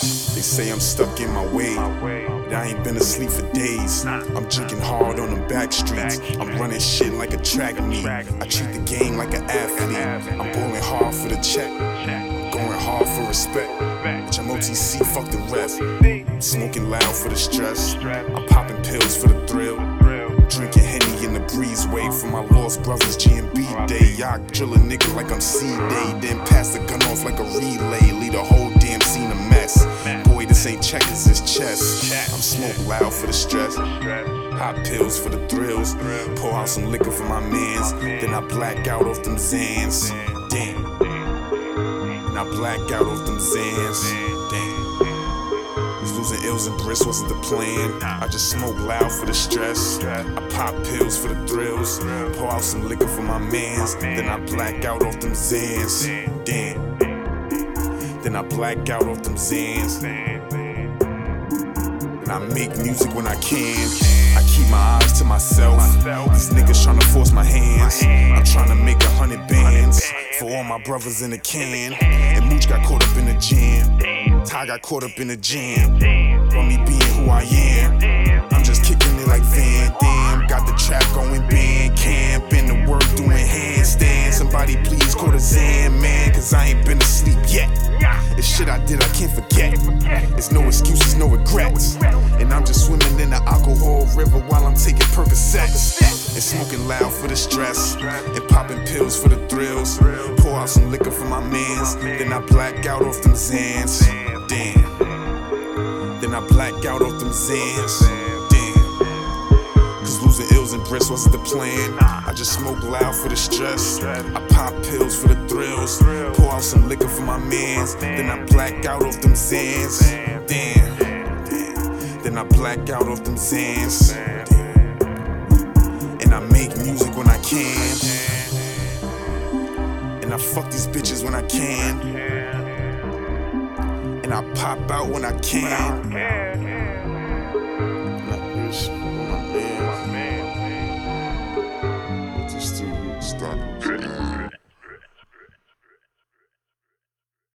They say I'm stuck in my way, but I ain't been asleep for days. I'm drinking hard on them back streets. I'm running shit like a track meet. I treat the game like an athlete. I'm bowling hard for the check, going hard for respect. Bitch, I'm OTC, fuck the ref. Smoking loud for the stress. I'm popping pills for the thrill. Drinking Henny in the breezeway for my lost brothers. GMB day, y'all drill a nigga like I'm C-Day. Then pass the gun off like a relay, leave the whole damn scene a mess. Boy, this ain't checkers, it's chess. I'm smoke loud for the stress. Hot pills for the thrills. Pour out some liquor for my mans. Then I black out off them Zans. Damn. I black out off them Zans. Damn. Was losing ills and bricks wasn't the plan. I just smoke loud for the stress. I pop pills for the thrills. Pour out some liquor for my mans. Then I black out off them Zans. Damn. Then I black out off them Zans. And I make music when I can. I keep my eyes to myself. These niggas tryna force my hands. I'm tryna make 100 bands for all my brothers in the can. And Mooch got caught up in the jam. Ty got caught up in the jam. On me being who I am, I'm just kicking it like Van Damme. Got the trap going band camp, in the work doing handstands. Somebody please call the Zan man, cause I ain't been asleep yet. It's shit I did I can't forget. It's no excuses, no regrets. And I'm just swimming in the alcohol river while I'm taking Percocets. And smoking loud for the stress. And popping pills for the thrills. Pour out some liquor for my mans. Then I black out off them Zans. Damn. Then I black out off them Zans. Damn. Cause losing ills and bricks wasn't the plan. I just smoke loud for the stress. I pop pills for the thrills. Pour out some liquor for my mans. Then I black out off them Zans. Damn. Then I black out off them Zans. And I make music when I can. And I fuck these bitches when I can. And I pop out when I can.